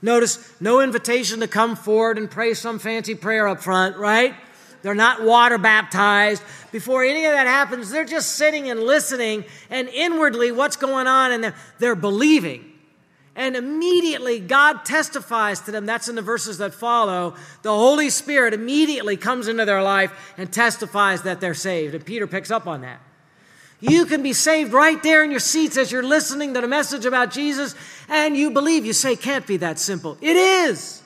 notice, no invitation to come forward and pray some fancy prayer up front, right? They're not water baptized. Before any of that happens, they're just sitting and listening, and inwardly what's going on, and they're believing. And immediately God testifies to them. That's in the verses that follow. The Holy Spirit immediately comes into their life and testifies that they're saved. And Peter picks up on that. You can be saved right there in your seats as you're listening to the message about Jesus, and you believe. You say, can't be that simple. It is.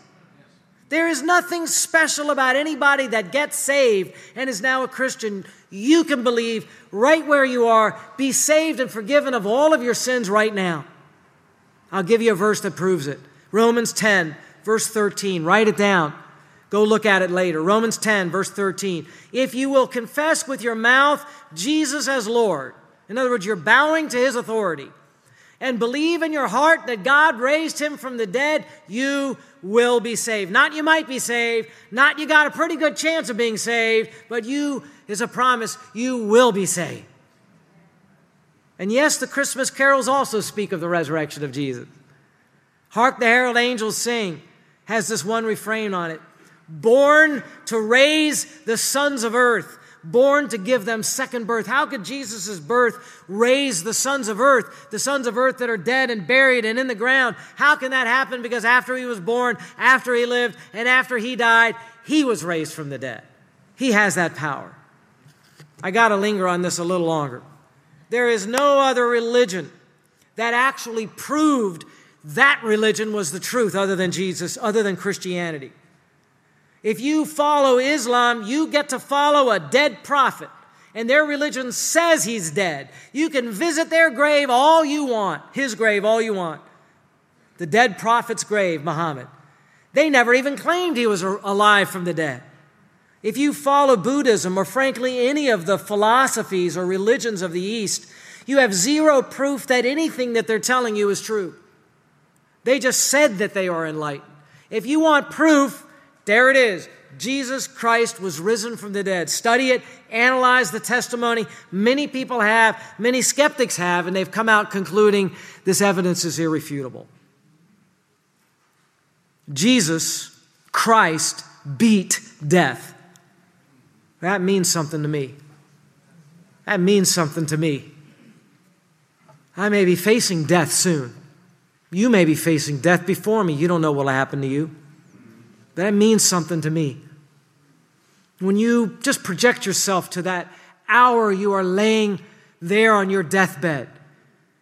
There is nothing special about anybody that gets saved and is now a Christian. You can believe right where you are, be saved and forgiven of all of your sins right now. I'll give you a verse that proves it. Romans ten, verse thirteen. Write it down. Go look at it later. Romans ten, verse thirteen. If you will confess with your mouth Jesus as Lord, in other words, you're bowing to his authority, and believe in your heart that God raised him from the dead, you will be saved. Not you might be saved, not you got a pretty good chance of being saved, but you, is a promise, you will be saved. And yes, the Christmas carols also speak of the resurrection of Jesus. Hark the Herald Angels Sing has this one refrain on it. Born to raise the sons of earth, born to give them second birth. How could Jesus' birth raise the sons of earth, the sons of earth that are dead and buried and in the ground? How can that happen? Because after he was born, after he lived, and after he died, he was raised from the dead. He has that power. I got to linger on this a little longer. There is no other religion that actually proved that religion was the truth other than Jesus, other than Christianity. If you follow Islam, you get to follow a dead prophet, and their religion says he's dead. You can visit their grave all you want, his grave all you want. the dead prophet's grave, Muhammad. They never even claimed he was alive from the dead. If you follow Buddhism or frankly any of the philosophies or religions of the East, you have zero proof that anything that they're telling you is true. They just said that they are enlightened. If you want proof, there it is. Jesus Christ was risen from the dead. Study it, analyze the testimony. Many people have, many skeptics have, and they've come out concluding this evidence is irrefutable. Jesus Christ beat death. That means something to me. That means something to me. I may be facing death soon. You may be facing death before me. You don't know what will happen to you. That means something to me. When you just project yourself to that hour you are laying there on your deathbed,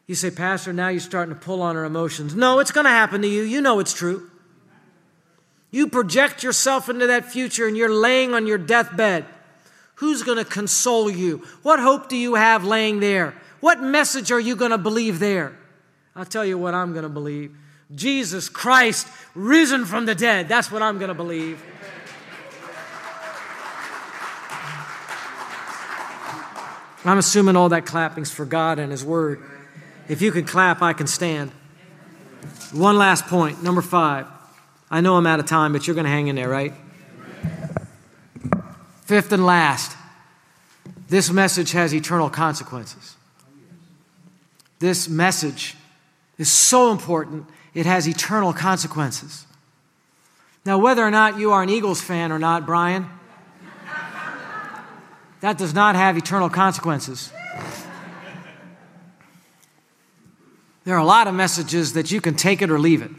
you say, Pastor, now you're starting to pull on our emotions. No, it's going to happen to you. You know it's true. You project yourself into that future and you're laying on your deathbed. Who's going to console you? What hope do you have laying there? What message are you going to believe there? I'll tell you what I'm going to believe. Jesus Christ risen from the dead. That's what I'm going to believe. I'm assuming all that clapping's for God and His Word. If you can clap, I can stand. One last point, number five. I know I'm out of time, but you're going to hang in there, right? Fifth and last, this message has eternal consequences. This message is so important, it has eternal consequences. Now, whether or not you are an Eagles fan or not, Brian, that does not have eternal consequences. There are a lot of messages that you can take it or leave it.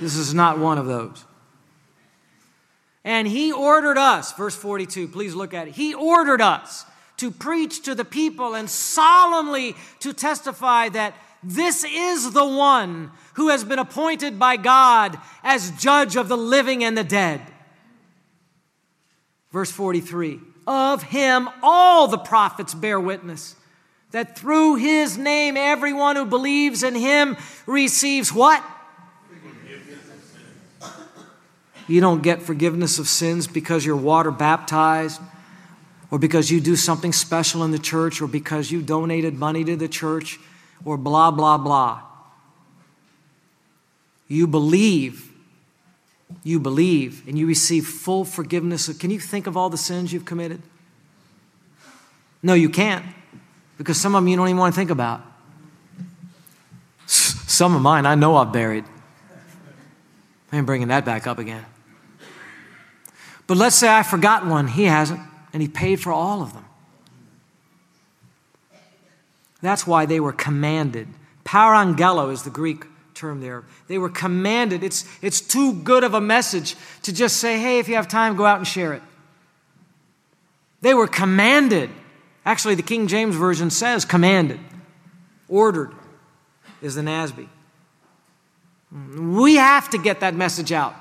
This is not one of those. And he ordered us, verse forty-two, please look at it. He ordered us to preach to the people and solemnly to testify that this is the one who has been appointed by God as judge of the living and the dead. Verse forty-three, of him all the prophets bear witness, that through his name everyone who believes in him receives what? Forgiveness of sins. You don't get forgiveness of sins because you're water baptized, or because you do something special in the church, or because you donated money to the church, or blah, blah, blah. You believe, you believe, and you receive full forgiveness. Can you think of all the sins you've committed? No, you can't, because some of them you don't even want to think about. Some of mine I know I've buried. I ain't bringing that back up again. But let's say I forgot one. He hasn't, and he paid for all of them. That's why they were commanded. Parangelo is the Greek term there. They were commanded. It's, it's too good of a message to just say, hey, if you have time, go out and share it. They were commanded. Actually, the King James Version says commanded. Ordered is the N A S B. We have to get that message out.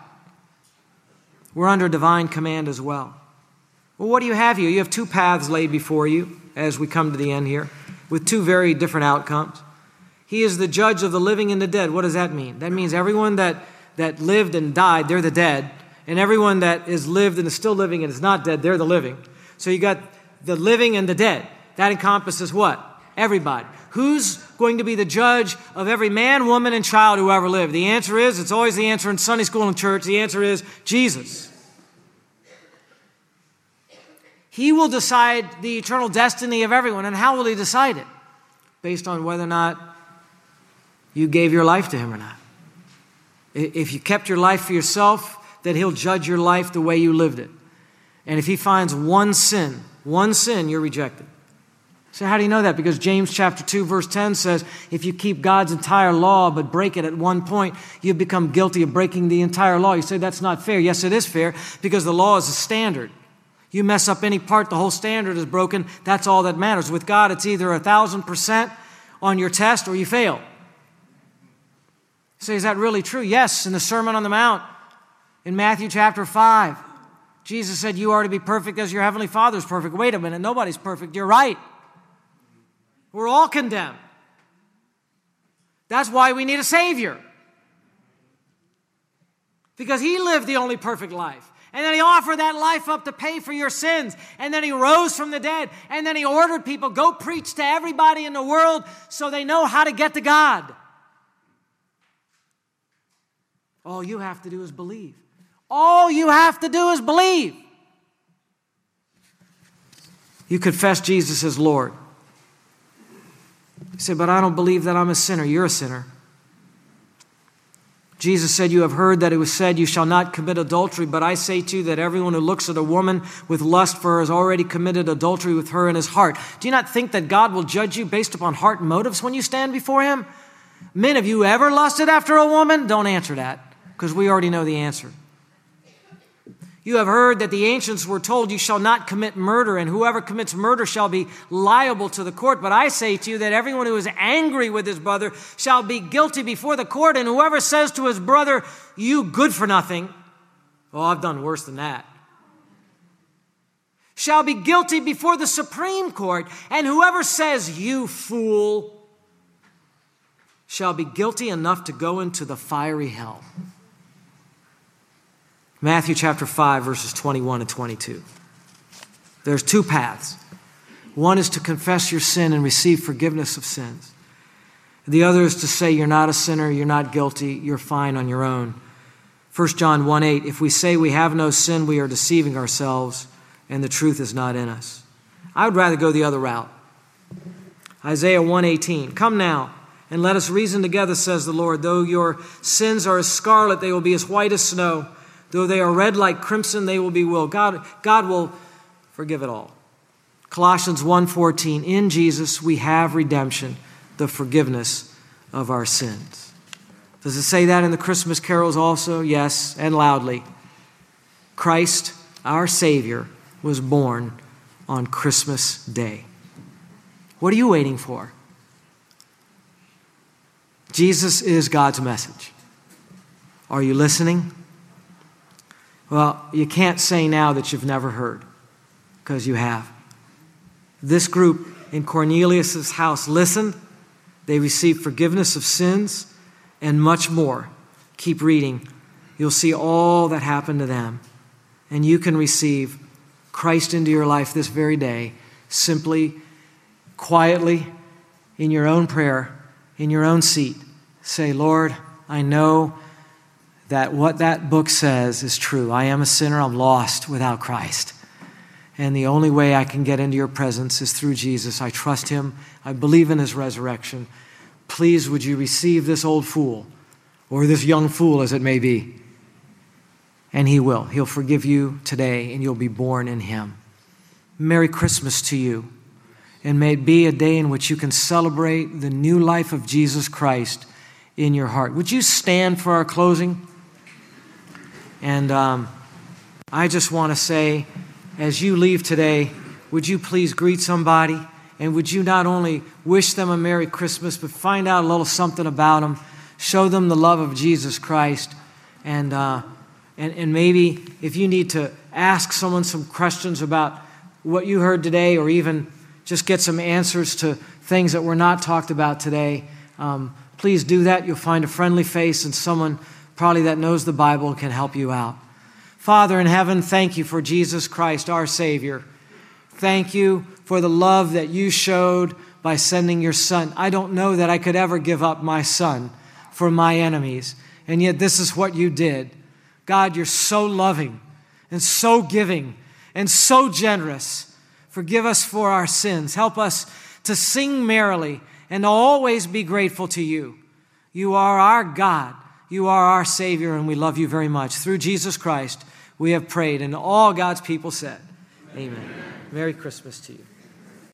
We're under divine command as well. Well, what do you have here? You have two paths laid before you as we come to the end here, with two very different outcomes. He is the judge of the living and the dead. What does that mean? That means everyone that, that lived and died, they're the dead. And everyone that is lived and is still living and is not dead, they're the living. So you got the living and the dead. That encompasses what? Everybody. Who's going to be the judge of every man, woman, and child who ever lived? The answer is, it's always the answer in Sunday school and church, the answer is Jesus. He will decide the eternal destiny of everyone. And how will he decide it? Based on whether or not you gave your life to him or not. If you kept your life for yourself, then he'll judge your life the way you lived it. And if he finds one sin, one sin, you're rejected. So how do you know that? Because James chapter two, verse ten says, if you keep God's entire law but break it at one point, you become guilty of breaking the entire law. You say, that's not fair. Yes, it is fair, because the law is a standard. You mess up any part, the whole standard is broken. That's all that matters. With God, it's either a thousand percent on your test or you fail. So is that really true? Yes, in the Sermon on the Mount, in Matthew chapter five, Jesus said, you are to be perfect as your heavenly Father is perfect. Wait a minute, nobody's perfect. You're right. We're all condemned. That's why we need a Savior. because he lived the only perfect life. And then he offered that life up to pay for your sins. And then he rose from the dead. And then he ordered people, go preach to everybody in the world so they know how to get to God. All you have to do is believe. All you have to do is believe. You confess Jesus as Lord. You say, but I don't believe that I'm a sinner. You're a sinner. Jesus said, you have heard that it was said, you shall not commit adultery. But I say to you that everyone who looks at a woman with lust for her has already committed adultery with her in his heart. Do you not think that God will judge you based upon heart motives when you stand before him? Men, have you ever lusted after a woman? Don't answer that, because we already know the answer. You have heard that the ancients were told, you shall not commit murder, and whoever commits murder shall be liable to the court. But I say to you that everyone who is angry with his brother shall be guilty before the court, and whoever says to his brother, you good for nothing, oh, I've done worse than that, shall be guilty before the Supreme Court, and whoever says, you fool, shall be guilty enough to go into the fiery hell. Matthew chapter five, verses twenty-one and twenty-two. There's two paths. One is to confess your sin and receive forgiveness of sins. The other is to say you're not a sinner, you're not guilty, you're fine on your own. First John one eight, if we say we have no sin, we are deceiving ourselves and the truth is not in us. I would rather go the other route. Isaiah one eighteen, come now and let us reason together, says the Lord. Though your sins are as scarlet, they will be as white as snow. Though they are red like crimson, they will be wool. God, God will forgive it all. Colossians one fourteen, in Jesus we have redemption, the forgiveness of our sins. Does it say that in the Christmas carols also? Yes, and loudly. Christ, our Savior, was born on Christmas Day. What are you waiting for? Jesus is God's message. Are you listening? Well, you can't say now that you've never heard, because you have. This group in Cornelius' house listened. They received forgiveness of sins and much more. Keep reading. You'll see all that happened to them. And you can receive Christ into your life this very day, simply, quietly, in your own prayer, in your own seat. Say, Lord, I know that what that book says is true. I am a sinner. I'm lost without Christ. And the only way I can get into your presence is through Jesus. I trust him. I believe in his resurrection. Please, would you receive this old fool, or this young fool as it may be? And he will. He'll forgive you today, and you'll be born in him. Merry Christmas to you. And may it be a day in which you can celebrate the new life of Jesus Christ in your heart. Would you stand for our closing? And um, I just want to say, as you leave today, would you please greet somebody? And would you not only wish them a Merry Christmas, but find out a little something about them, show them the love of Jesus Christ, and, uh, and, and maybe if you need to ask someone some questions about what you heard today, or even just get some answers to things that were not talked about today, um, please do that. You'll find a friendly face and someone probably that knows the Bible can help you out. Father in heaven, thank you for Jesus Christ, our Savior. Thank you for the love that you showed by sending your Son. I don't know that I could ever give up my Son for my enemies, and yet this is what you did. God, you're so loving and so giving and so generous. Forgive us for our sins. Help us to sing merrily and always be grateful to you. You are our God. You are our Savior, and we love you very much. Through Jesus Christ, we have prayed, and all God's people said, amen. Amen. Merry Christmas to you.